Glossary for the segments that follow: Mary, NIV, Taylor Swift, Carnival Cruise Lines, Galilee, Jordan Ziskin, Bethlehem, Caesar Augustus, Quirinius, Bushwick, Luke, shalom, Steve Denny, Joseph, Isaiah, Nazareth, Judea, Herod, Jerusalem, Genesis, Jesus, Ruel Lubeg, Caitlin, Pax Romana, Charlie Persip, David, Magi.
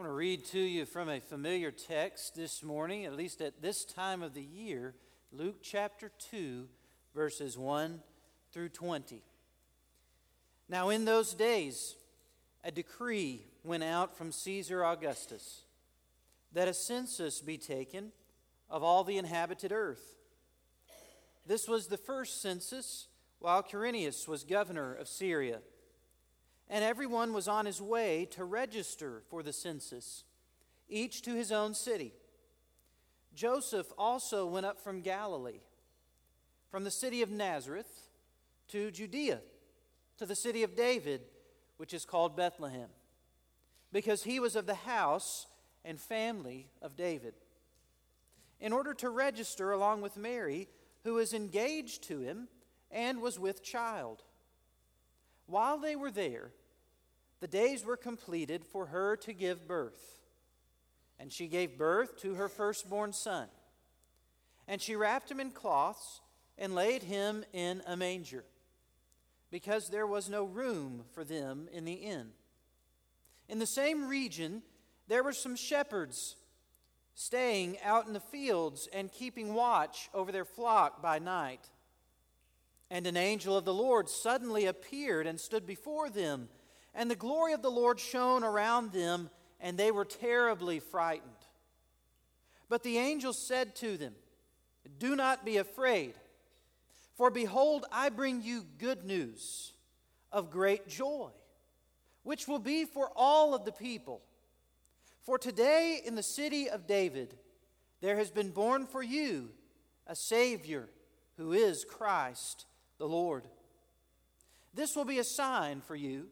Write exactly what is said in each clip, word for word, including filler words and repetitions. want to read to you from a familiar text this morning, at least at this time of the year, Luke chapter two, verses one through twenty. Now in those days, a decree went out from Caesar Augustus that a census be taken of all the inhabited earth. This was the first census while Quirinius was governor of Syria. And everyone was on his way to register for the census, each to his own city. Joseph also went up from Galilee, from the city of Nazareth to Judea, to the city of David, which is called Bethlehem, because he was of the house and family of David, in order to register along with Mary, who was engaged to him and was with child. While they were there, the days were completed for her to give birth. And she gave birth to her firstborn son. And she wrapped him in cloths and laid him in a manger, because there was no room for them in the inn. In the same region, there were some shepherds staying out in the fields and keeping watch over their flock by night. And an angel of the Lord suddenly appeared and stood before them, and the glory of the Lord shone around them, and they were terribly frightened. But the angel said to them, "Do not be afraid, for behold, I bring you good news of great joy, which will be for all of the people. For today in the city of David there has been born for you a Savior, who is Christ the Lord. This will be a sign for you.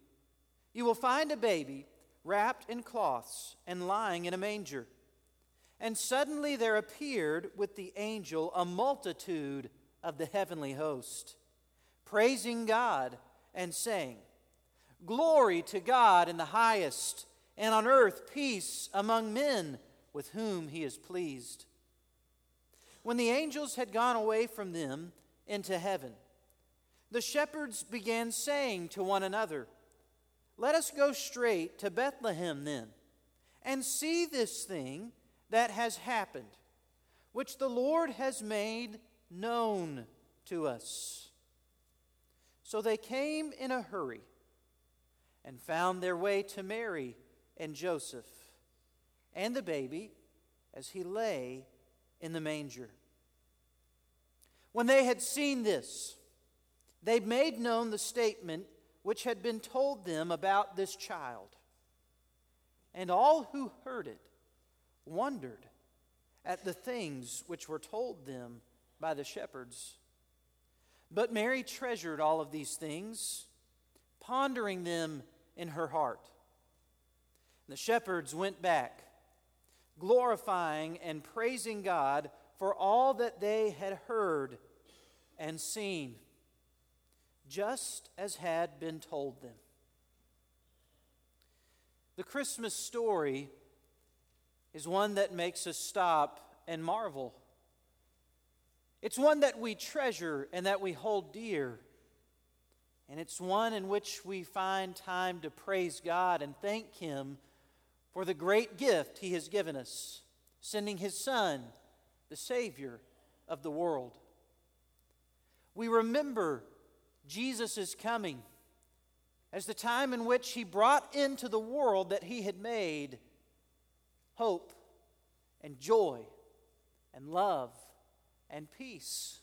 You will find a baby wrapped in cloths and lying in a manger." And suddenly there appeared with the angel a multitude of the heavenly host, praising God and saying, "Glory to God in the highest, and on earth peace among men with whom he is pleased." When the angels had gone away from them into heaven, the shepherds began saying to one another, "Let us go straight to Bethlehem then, and see this thing that has happened, which the Lord has made known to us." So they came in a hurry and found their way to Mary and Joseph and the baby as he lay in the manger. When they had seen this, they made known the statement which had been told them about this child. And all who heard it wondered at the things which were told them by the shepherds. But Mary treasured all of these things, pondering them in her heart. The shepherds went back, glorifying and praising God for all that they had heard and seen, just as had been told them. The Christmas story is one that makes us stop and marvel. It's one that we treasure and that we hold dear. And it's one in which we find time to praise God and thank Him for the great gift He has given us, sending His Son, the Savior of the world. We remember Jesus' coming as the time in which He brought into the world that He had made hope and joy and love and peace.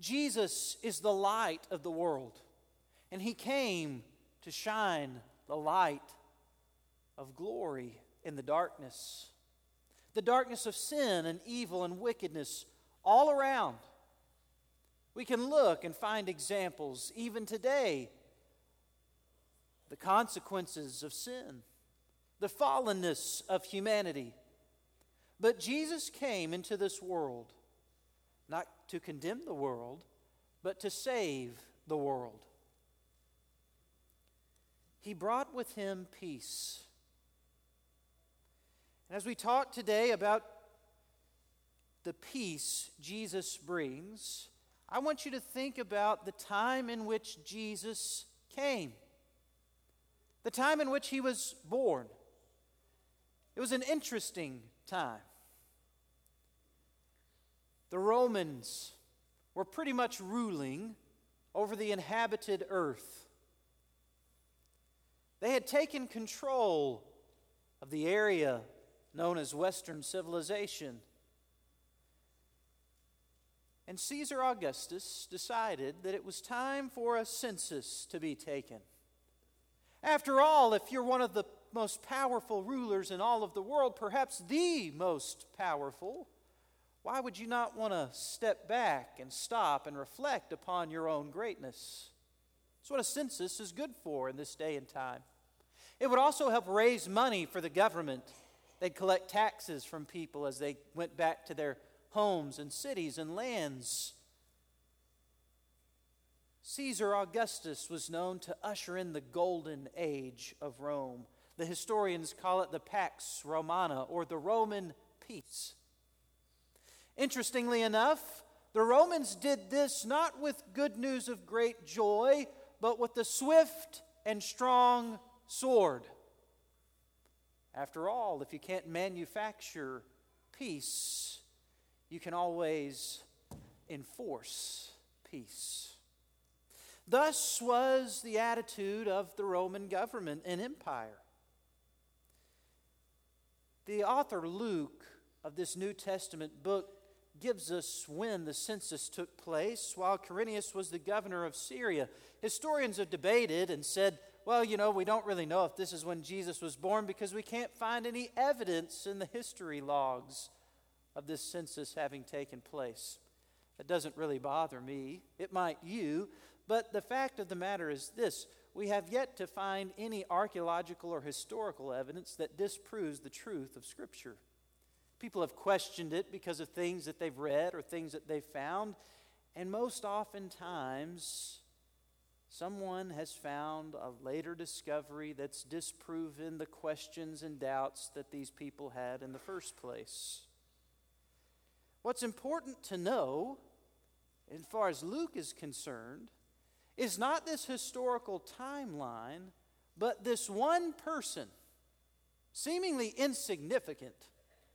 Jesus is the light of the world, and He came to shine the light of glory in the darkness, the darkness of sin and evil and wickedness all around. We can look and find examples even today, the consequences of sin, the fallenness of humanity. But Jesus came into this world not to condemn the world, but to save the world. He brought with Him peace. As we talk today about the peace Jesus brings, I want you to think about the time in which Jesus came, the time in which He was born, It was an interesting time. The Romans were pretty much ruling over the inhabited earth. They had taken control of the area known as Western civilization. And Caesar Augustus decided that it was time for a census to be taken. After all, if you're one of the most powerful rulers in all of the world, perhaps the most powerful, why would you not want to step back and stop and reflect upon your own greatness? That's what a census is good for in this day and time. It would also help raise money for the government. They'd collect taxes from people as they went back to their homes and cities and lands. Caesar Augustus was known to usher in the golden age of Rome. The historians call it the Pax Romana, or the Roman peace. Interestingly enough, the Romans did this not with good news of great joy, but with the swift and strong sword. After all, if you can't manufacture peace, you can always enforce peace. Thus was the attitude of the Roman government and empire. The author Luke of this New Testament book gives us when the census took place while Quirinius was the governor of Syria. Historians have debated and said, well, you know, we don't really know if this is when Jesus was born because we can't find any evidence in the history logs of this census having taken place. That doesn't really bother me. It might you. But the fact of the matter is this: we have yet to find any archaeological or historical evidence that disproves the truth of Scripture. People have questioned it because of things that they've read or things that they've found, and most oftentimes, someone has found a later discovery that's disproven the questions and doubts that these people had in the first place. What's important to know, as far as Luke is concerned, is not this historical timeline, but this one person, seemingly insignificant,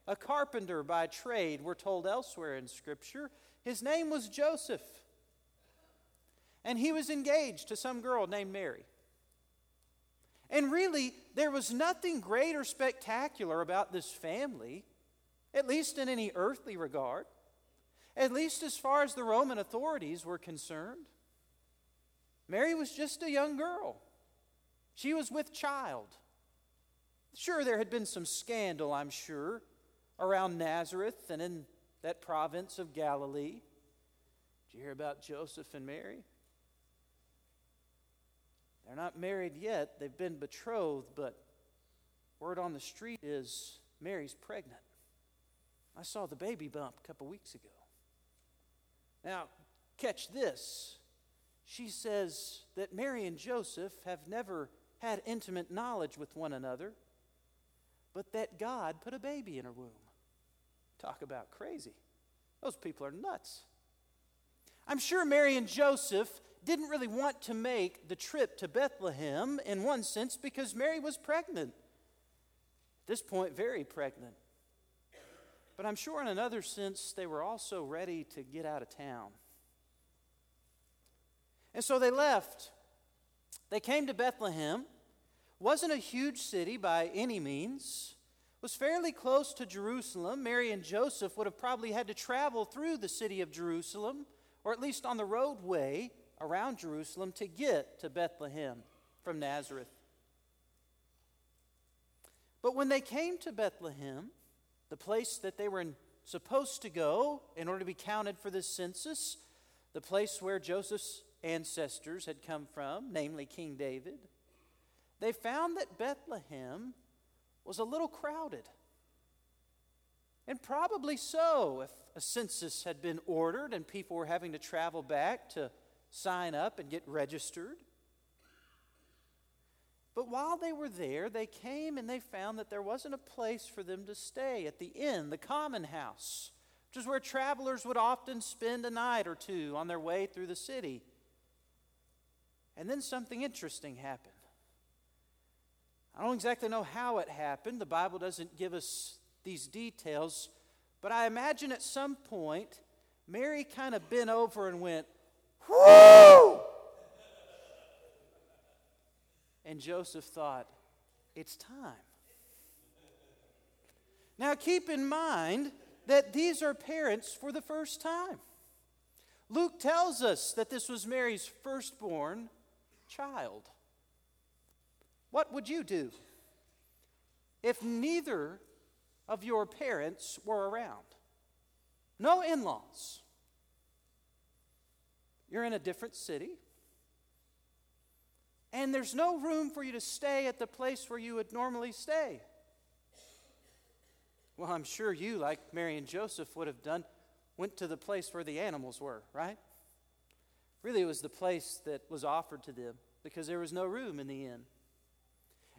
a carpenter by trade, we're told elsewhere in Scripture. His name was Joseph, and he was engaged to some girl named Mary. And really, there was nothing great or spectacular about this family, at least in any earthly regard, at least as far as the Roman authorities were concerned. Mary was just a young girl. She was with child. Sure, there had been some scandal, I'm sure, around Nazareth and in that province of Galilee. Did you hear about Joseph and Mary? They're not married yet. They've been betrothed, but word on the street is Mary's pregnant. I saw the baby bump a couple weeks ago. Now, catch this. She says that Mary and Joseph have never had intimate knowledge with one another, but that God put a baby in her womb. Talk about crazy. Those people are nuts. I'm sure Mary and Joseph didn't really want to make the trip to Bethlehem in one sense because Mary was pregnant. At this point, very pregnant. But I'm sure in another sense, they were also ready to get out of town. And so they left. They came to Bethlehem. Wasn't a huge city by any means. Was fairly close to Jerusalem. Mary and Joseph would have probably had to travel through the city of Jerusalem, or at least on the roadway around Jerusalem, to get to Bethlehem from Nazareth. But when they came to Bethlehem, the place that they were in, supposed to go in order to be counted for this census, the place where Joseph's ancestors had come from, namely King David, they found that Bethlehem was a little crowded. And probably so, if a census had been ordered and people were having to travel back to sign up and get registered. But while they were there, they came and they found that there wasn't a place for them to stay at the inn, the common house, which is where travelers would often spend a night or two on their way through the city. And then something interesting happened. I don't exactly know how it happened. The Bible doesn't give us these details, but I imagine at some point, Mary kind of bent over and went, whoo! And Joseph thought, it's time. Now keep in mind that these are parents for the first time. Luke tells us that this was Mary's firstborn child. What would you do if neither of your parents were around? No in-laws. You're in a different city. And there's no room for you to stay at the place where you would normally stay. Well, I'm sure you, like Mary and Joseph would have done, went to the place where the animals were, right? Really, it was the place that was offered to them because there was no room in the inn.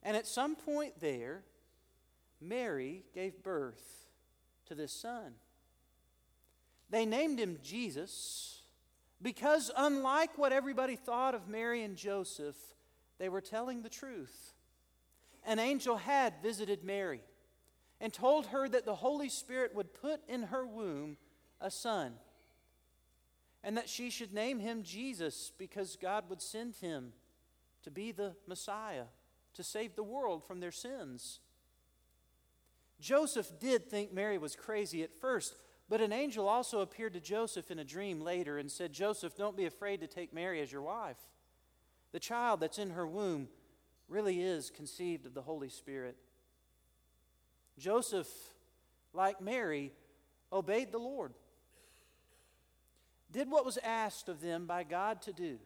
And at some point there, Mary gave birth to this son. They named him Jesus because, unlike what everybody thought of Mary and Joseph, they were telling the truth. An angel had visited Mary and told her that the Holy Spirit would put in her womb a son, and that she should name him Jesus because God would send him to be the Messiah, to save the world from their sins. Joseph did think Mary was crazy at first, but an angel also appeared to Joseph in a dream later and said, Joseph, don't be afraid to take Mary as your wife. The child that's in her womb really is conceived of the Holy Spirit. Joseph, like Mary, obeyed the Lord, did what was asked of them by God to do.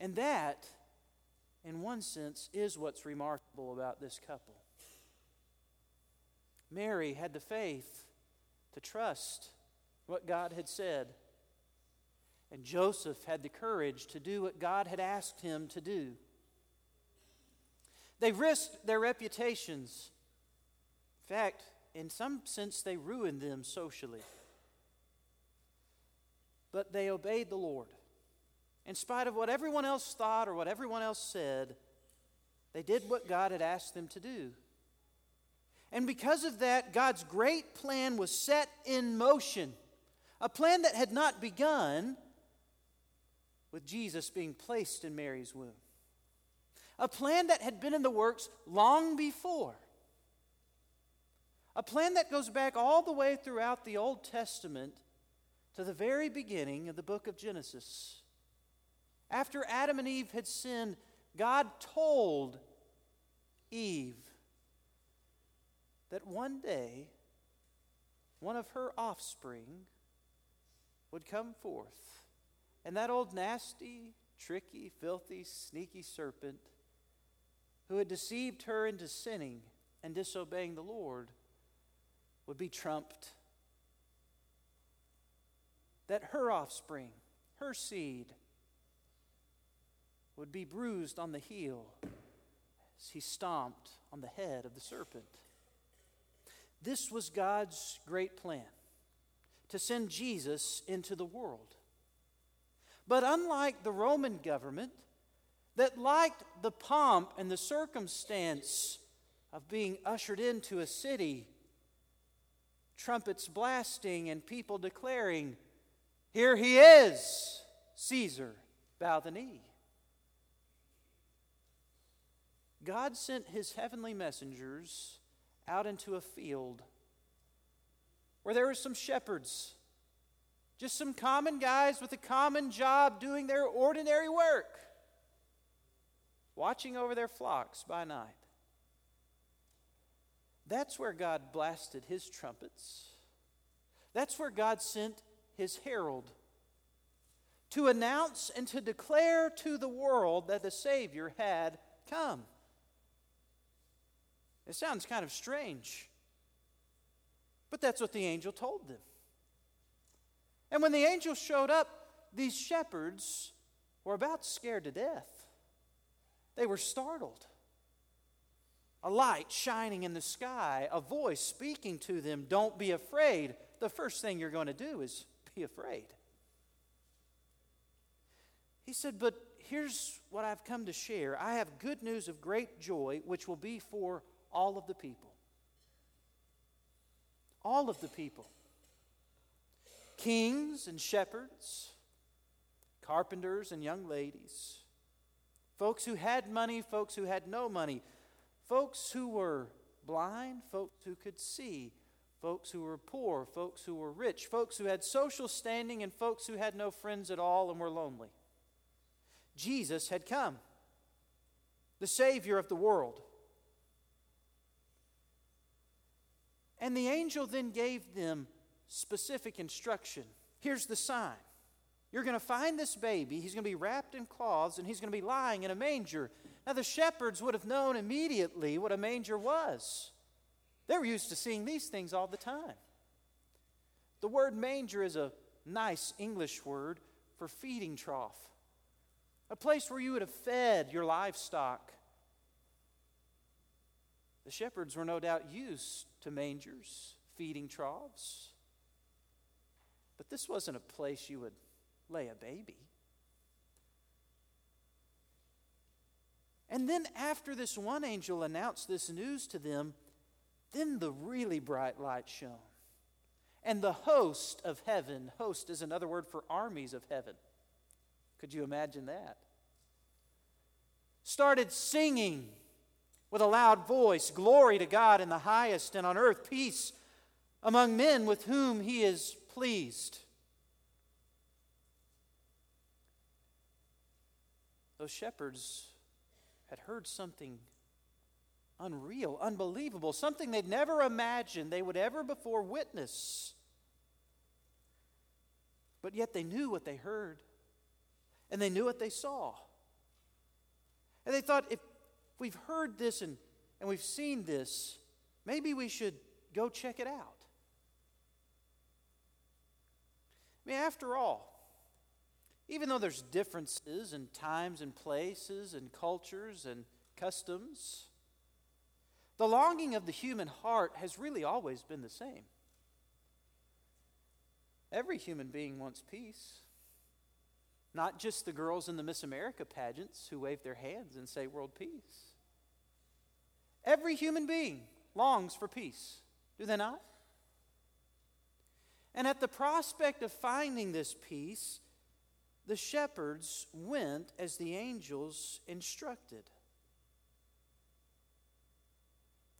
And that, in one sense, is what's remarkable about this couple. Mary had the faith to trust what God had said, and Joseph had the courage to do what God had asked him to do. They risked their reputations. In fact, in some sense, they ruined them socially. But they obeyed the Lord. In spite of what everyone else thought or what everyone else said, they did what God had asked them to do. And because of that, God's great plan was set in motion, a plan that had not begun with Jesus being placed in Mary's womb, a plan that had been in the works long before, a plan that goes back all the way throughout the Old Testament to the very beginning of the book of Genesis. After Adam and Eve had sinned, God told Eve that one day one of her offspring would come forth, and that old nasty, tricky, filthy, sneaky serpent who had deceived her into sinning and disobeying the Lord would be trumped. That her offspring, her seed, would be bruised on the heel as he stomped on the head of the serpent. This was God's great plan, to send Jesus into the world. But unlike the Roman government, that liked the pomp and the circumstance of being ushered into a city, trumpets blasting and people declaring, here he is, Caesar, bow the knee. God sent his heavenly messengers out into a field where there were some shepherds, just some common guys with a common job doing their ordinary work, watching over their flocks by night. That's where God blasted his trumpets. That's where God sent his herald to announce and to declare to the world that the Savior had come. It sounds kind of strange, but that's what the angel told them. And when the angel showed up, these shepherds were about scared to death. They were startled. A light shining in the sky, a voice speaking to them, don't be afraid. The first thing you're going to do is be afraid. He said, but here's what I've come to share. I have good news of great joy, which will be for all of the people. All of the people. Kings and shepherds, carpenters and young ladies, folks who had money, folks who had no money, folks who were blind, folks who could see, folks who were poor, folks who were rich, folks who had social standing, and folks who had no friends at all and were lonely. Jesus had come, the Savior of the world. And the angel then gave them specific instruction. Here's the sign. You're going to find this baby. He's going to be wrapped in cloths, and he's going to be lying in a manger. Now, the shepherds would have known immediately what a manger was. They were used to seeing these things all the time. The word manger is a nice English word for feeding trough, a place where you would have fed your livestock. The shepherds were no doubt used to mangers, feeding troughs. But this wasn't a place you would lay a baby. And then after this one angel announced this news to them, then the really bright light shone. And the host of heaven, host is another word for armies of heaven. Could you imagine that? Started singing with a loud voice, "Glory to God in the highest, and on earth peace among men with whom he is pleased." Those shepherds had heard something unreal, unbelievable, something they'd never imagined they would ever before witness. But yet they knew what they heard, and they knew what they saw. And they thought, if we've heard this and, and we've seen this, maybe we should go check it out. I mean, after all, even though there's differences in times and places and cultures and customs, the longing of the human heart has really always been the same. Every human being wants peace. Not just the girls in the Miss America pageants who wave their hands and say world peace. Every human being longs for peace, do they not? And at the prospect of finding this peace, the shepherds went as the angels instructed.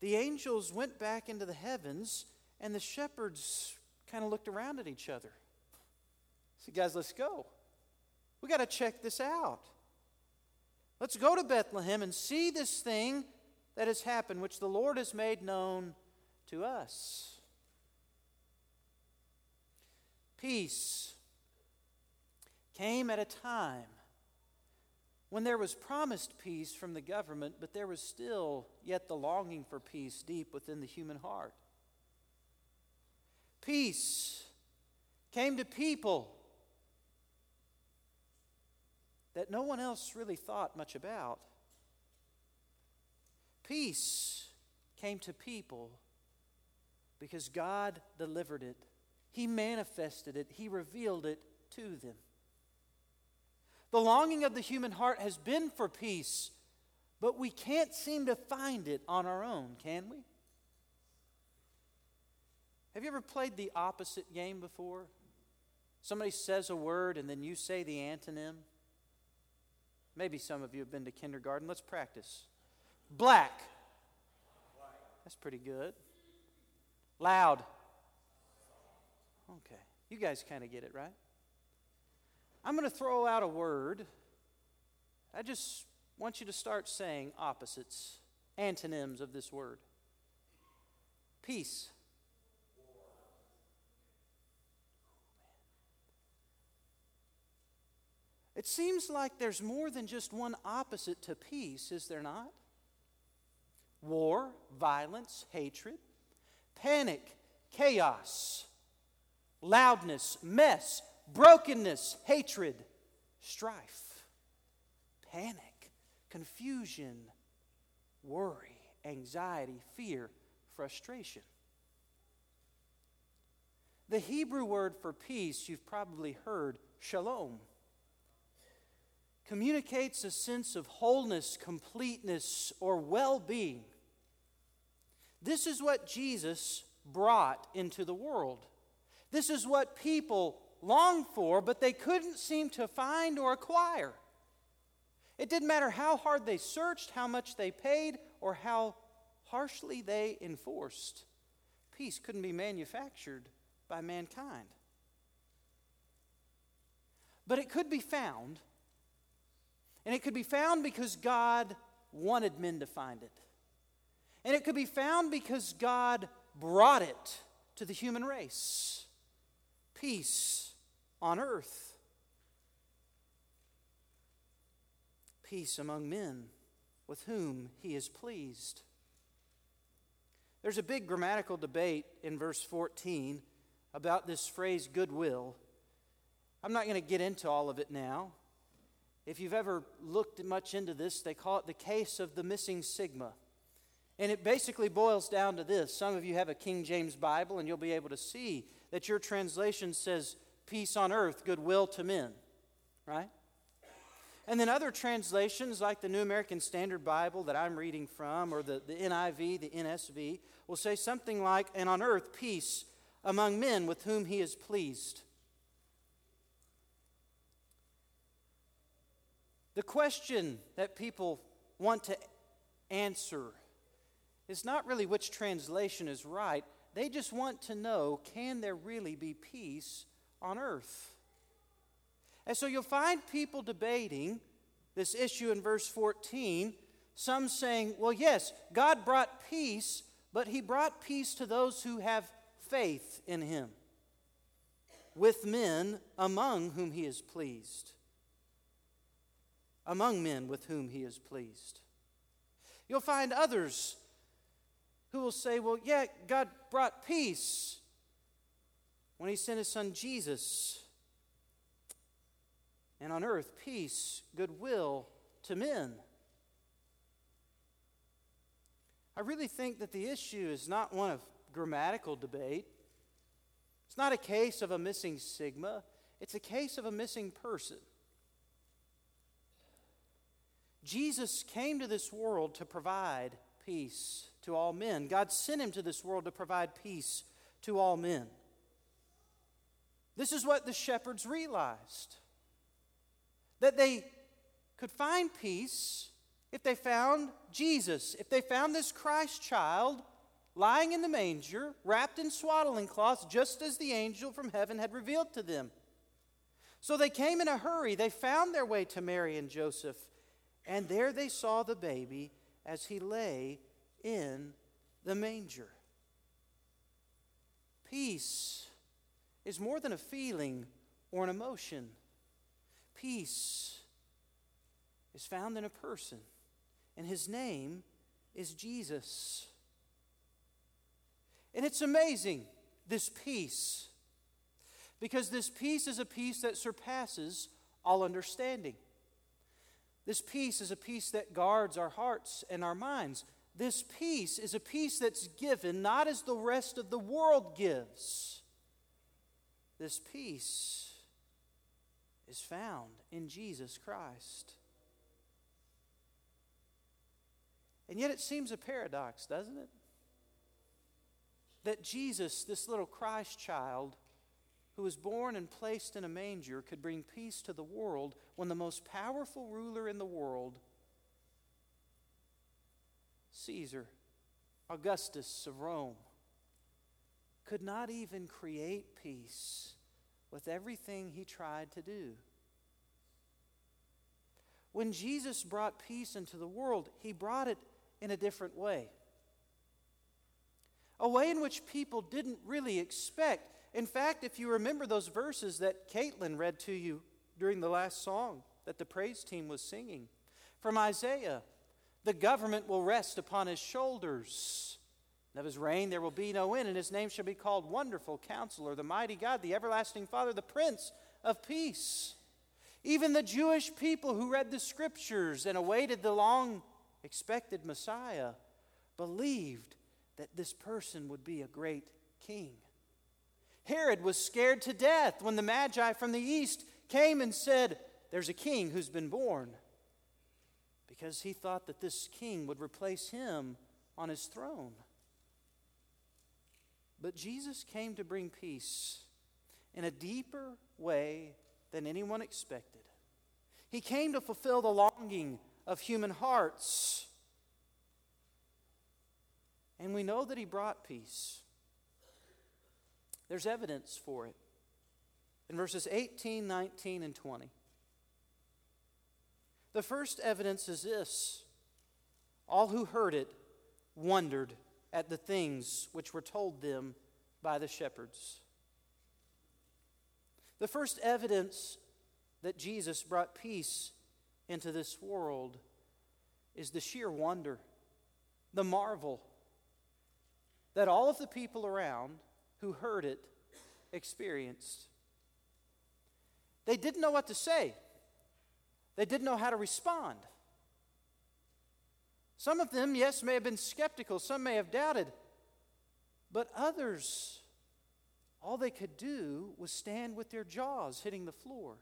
The angels went back into the heavens, and the shepherds kind of looked around at each other. So, guys, let's go. We got to check this out. Let's go to Bethlehem and see this thing that has happened, which the Lord has made known to us. Peace came at a time when there was promised peace from the government, but there was still yet the longing for peace deep within the human heart. Peace came to people that no one else really thought much about. Peace came to people because God delivered it. He manifested it. He revealed it to them. The longing of the human heart has been for peace, but we can't seem to find it on our own, can we? Have you ever played the opposite game before? Somebody says a word and then you say the antonym. Maybe some of you have been to kindergarten. Let's practice. Black. That's pretty good. Loud. Okay. You guys kind of get it, right? I'm going to throw out a word. I just want you to start saying opposites, antonyms of this word. Peace. It seems like there's more than just one opposite to peace, is there not? War, violence, hatred, panic, chaos, loudness, mess, brokenness, hatred, strife, panic, confusion, worry, anxiety, fear, frustration. The Hebrew word for peace you've probably heard, shalom, communicates a sense of wholeness, completeness, or well-being. This is what Jesus brought into the world. This is what people longed for, but they couldn't seem to find or acquire. It didn't matter how hard they searched, how much they paid, or how harshly they enforced. Peace couldn't be manufactured by mankind. But it could be found, and it could be found because God wanted men to find it. And it could be found because God brought it to the human race. Peace on earth. Peace among men with whom he is pleased. There's a big grammatical debate in verse fourteen about this phrase goodwill. I'm not going to get into all of it now. If you've ever looked much into this, they call it the case of the missing sigma. And it basically boils down to this. Some of you have a King James Bible, and you'll be able to see that your translation says, peace on earth, goodwill to men, right? And then other translations, like the New American Standard Bible that I'm reading from, or the, the N I V, the N S V, will say something like, and on earth, peace among men with whom he is pleased. The question that people want to answer is not really which translation is right. They just want to know, can there really be peace on earth? And so you'll find people debating this issue in verse fourteen. Some saying, well, yes, God brought peace, but he brought peace to those who have faith in him, with men among whom he is pleased. Among men with whom he is pleased. You'll find others who will say, well, yeah, God brought peace when he sent his son Jesus. And on earth, peace, goodwill to men. I really think that the issue is not one of grammatical debate. It's not a case of a missing sigma. It's a case of a missing person. Jesus came to this world to provide peace to all men. God sent him to this world to provide peace to all men. This is what the shepherds realized, that they could find peace if they found Jesus, if they found this Christ child lying in the manger, wrapped in swaddling cloths, just as the angel from heaven had revealed to them. So they came in a hurry. They found their way to Mary and Joseph, and there they saw the baby as he lay in the manger. Peace is more than a feeling or an emotion. Peace is found in a person, and his name is Jesus. And it's amazing, this peace, because this peace is a peace that surpasses all understanding. This peace is a peace that guards our hearts and our minds. This peace is a peace that's given not as the rest of the world gives. This peace is found in Jesus Christ. And yet it seems a paradox, doesn't it? That Jesus, this little Christ child, who was born and placed in a manger, could bring peace to the world when the most powerful ruler in the world, Caesar Augustus of Rome, could not even create peace with everything he tried to do. When Jesus brought peace into the world, he brought it in a different way, a way in which people didn't really expect. In fact, if you remember those verses that Caitlin read to you during the last song that the praise team was singing, from Isaiah, the government will rest upon his shoulders, and of his reign there will be no end, and his name shall be called Wonderful Counselor, the Mighty God, the Everlasting Father, the Prince of Peace. Even the Jewish people who read the Scriptures and awaited the long-expected Messiah believed that this person would be a great king. Herod was scared to death when the Magi from the east came and said, there's a king who's been born, because he thought that this king would replace him on his throne. But Jesus came to bring peace in a deeper way than anyone expected. He came to fulfill the longing of human hearts. And we know that he brought peace. There's evidence for it in verses eighteen, nineteen, and twenty. The first evidence is this: all who heard it wondered at the things which were told them by the shepherds. The first evidence that Jesus brought peace into this world is the sheer wonder, the marvel that all of the people around who heard it experienced. They didn't know what to say. They didn't know how to respond. Some of them, yes, may have been skeptical. Some may have doubted. But others, all they could do was stand with their jaws hitting the floor.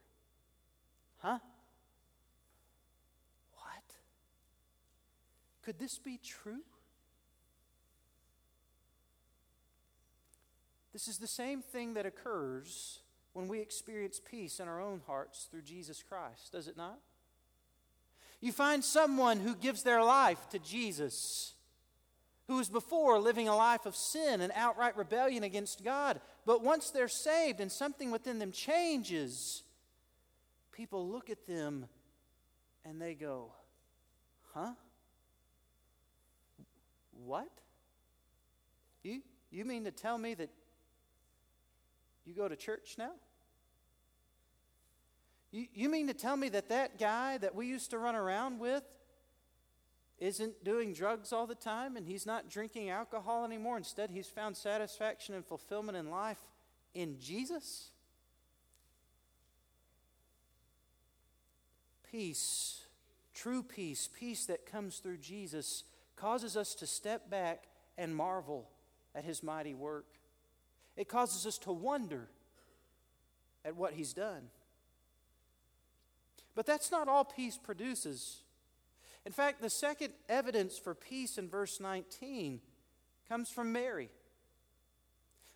Huh? What? Could this be true? This is the same thing that occurs when we experience peace in our own hearts through Jesus Christ, does it not? You find someone who gives their life to Jesus, who was before living a life of sin and outright rebellion against God. But once they're saved and something within them changes, people look at them and they go, huh? What? You, you mean to tell me that you go to church now? You, you mean to tell me that that guy that we used to run around with isn't doing drugs all the time, and he's not drinking alcohol anymore? Instead, he's found satisfaction and fulfillment in life in Jesus? Peace, true peace, peace that comes through Jesus, causes us to step back and marvel at his mighty work. It causes us to wonder at what he's done. But that's not all peace produces. In fact, the second evidence for peace in verse nineteen comes from Mary.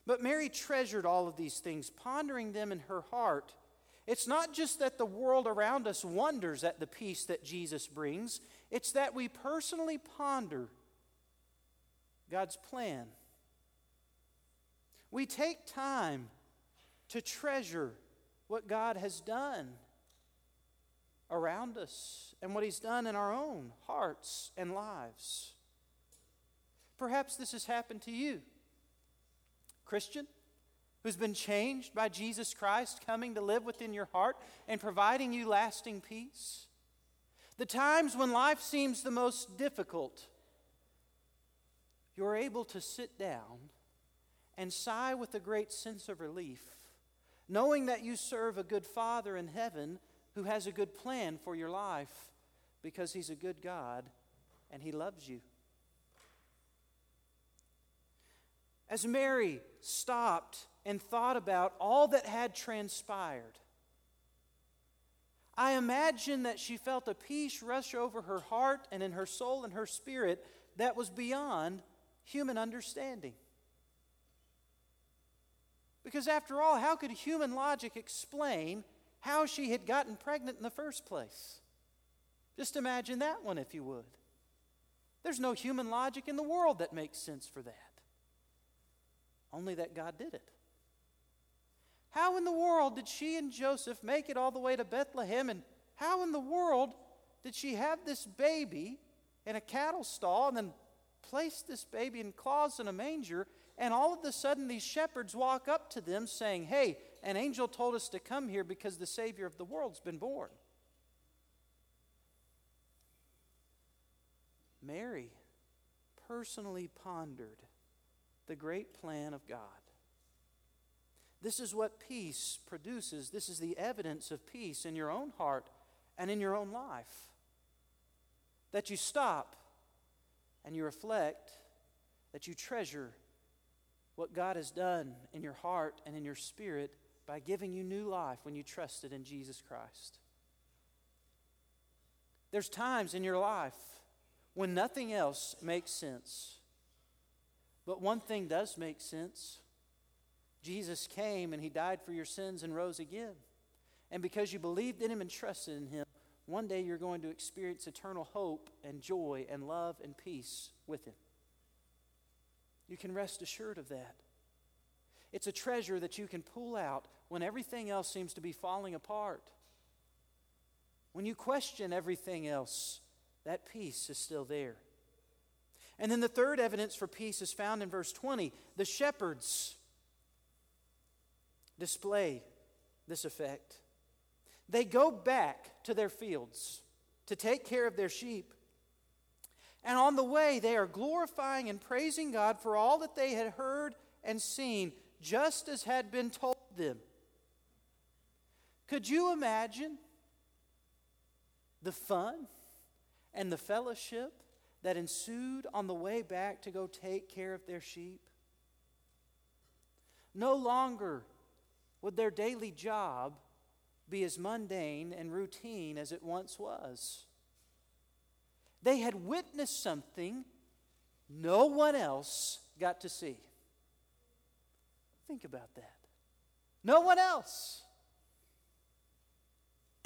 But Mary treasured all of these things, pondering them in her heart. It's not just that the world around us wonders at the peace that Jesus brings. It's that we personally ponder God's plan. We take time to treasure what God has done around us and what he's done in our own hearts and lives. Perhaps this has happened to you, Christian, who's been changed by Jesus Christ coming to live within your heart and providing you lasting peace. The times when life seems the most difficult, you're able to sit down and sigh with a great sense of relief, knowing that you serve a good Father in heaven who has a good plan for your life, because he's a good God and he loves you. As Mary stopped and thought about all that had transpired, I imagine that she felt a peace rush over her heart and in her soul and her spirit that was beyond human understanding. Because after all, how could human logic explain how she had gotten pregnant in the first place? Just imagine that one, if you would. There's no human logic in the world that makes sense for that. Only that God did it. How in the world did she and Joseph make it all the way to Bethlehem? And how in the world did she have this baby in a cattle stall and then place this baby in cloths in a manger? And all of a sudden, these shepherds walk up to them saying, hey, an angel told us to come here because the Savior of the world's been born. Mary personally pondered the great plan of God. This is what peace produces. This is the evidence of peace in your own heart and in your own life. That you stop and you reflect, that you treasure what God has done in your heart and in your spirit by giving you new life when you trusted in Jesus Christ. There's times in your life when nothing else makes sense. But one thing does make sense. Jesus came and he died for your sins and rose again. And because you believed in him and trusted in him, one day you're going to experience eternal hope and joy and love and peace with him. You can rest assured of that. It's a treasure that you can pull out when everything else seems to be falling apart. When you question everything else, that peace is still there. And then the third evidence for peace is found in verse twenty. The shepherds display this effect. They go back to their fields to take care of their sheep. And on the way, they are glorifying and praising God for all that they had heard and seen, just as had been told them. Could you imagine the fun and the fellowship that ensued on the way back to go take care of their sheep? No longer would their daily job be as mundane and routine as it once was. They had witnessed something no one else got to see. Think about that. No one else.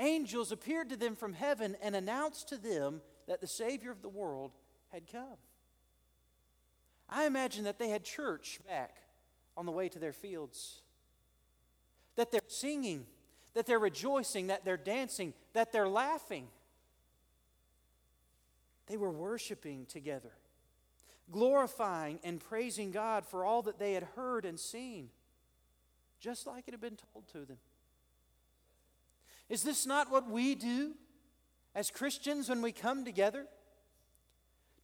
Angels appeared to them from heaven and announced to them that the Savior of the world had come. I imagine that they had church back on the way to their fields. That they're singing, that they're rejoicing, that they're dancing, that they're laughing. They were worshiping together, glorifying and praising God for all that they had heard and seen, just like it had been told to them. Is this not what we do as Christians when we come together?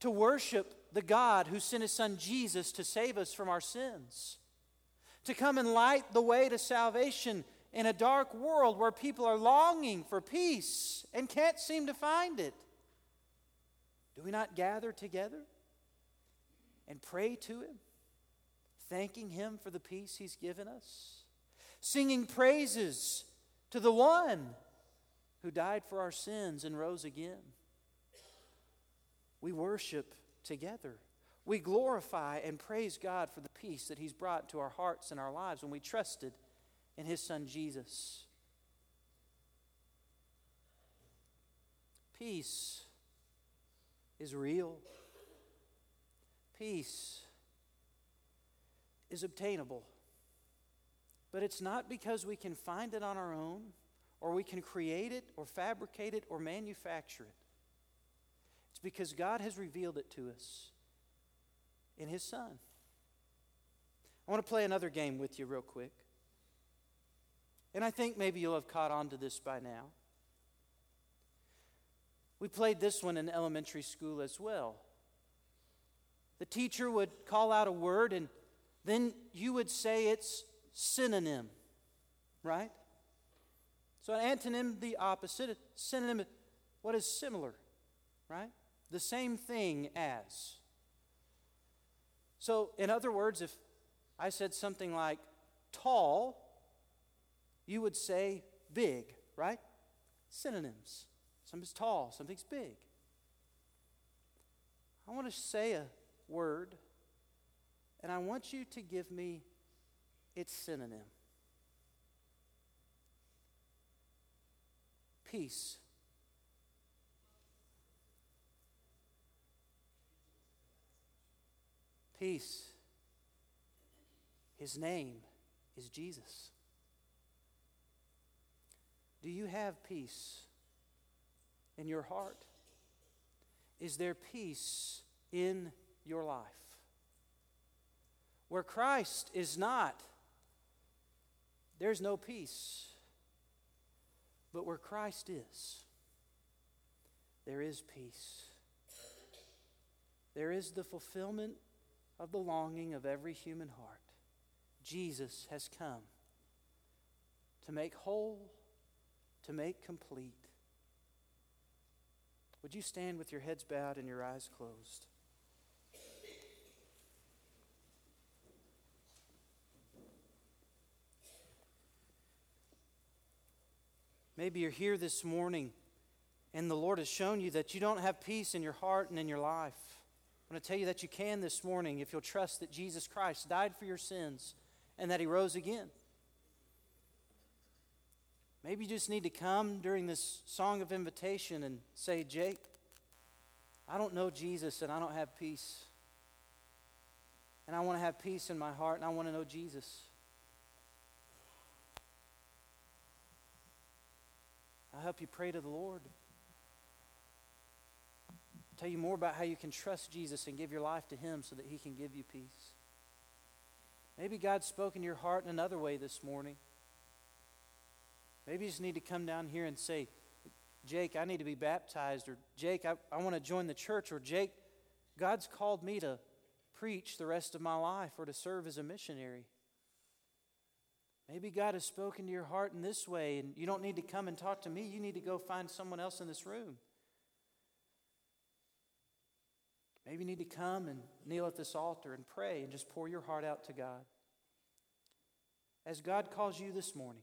To worship the God who sent his son Jesus to save us from our sins. To come and light the way to salvation in a dark world where people are longing for peace and can't seem to find it. Do we not gather together and pray to him, thanking him for the peace he's given us, singing praises to the one who died for our sins and rose again? We worship together. We glorify and praise God for the peace that he's brought to our hearts and our lives when we trusted in his son Jesus. Peace is real. Peace is obtainable. But it's not because we can find it on our own, or we can create it, or fabricate it, or manufacture it. It's because God has revealed it to us in his son. I want to play another game with you real quick. And I think maybe you'll have caught on to this by now. We played this one in elementary school as well. The teacher would call out a word, and then you would say its synonym, right? So an antonym, the opposite. A synonym, what is similar, right? The same thing as. So in other words, if I said something like tall, you would say big, right? Synonyms. Something's tall, something's big. I want to say a word, and I want you to give me its synonym. Peace. Peace. His name is Jesus. Do you have peace in your heart? Is there peace in your life? Where Christ is not, there's no peace. But where Christ is, there is peace. There is the fulfillment of the longing of every human heart. Jesus has come to make whole, to make complete. Would you stand with your heads bowed and your eyes closed? Maybe you're here this morning and the Lord has shown you that you don't have peace in your heart and in your life. I'm going to tell you that you can this morning if you'll trust that Jesus Christ died for your sins and that he rose again. Maybe you just need to come during this song of invitation and say, Jake, I don't know Jesus and I don't have peace. And I want to have peace in my heart and I want to know Jesus. I hope you pray to the Lord. I'll tell you more about how you can trust Jesus and give your life to him so that he can give you peace. Maybe God's spoken to your heart in another way this morning. Maybe you just need to come down here and say, Jake, I need to be baptized, or Jake, I, I want to join the church, or Jake, God's called me to preach the rest of my life or to serve as a missionary. Maybe God has spoken to your heart in this way, and you don't need to come and talk to me. You need to go find someone else in this room. Maybe you need to come and kneel at this altar and pray and just pour your heart out to God. As God calls you this morning,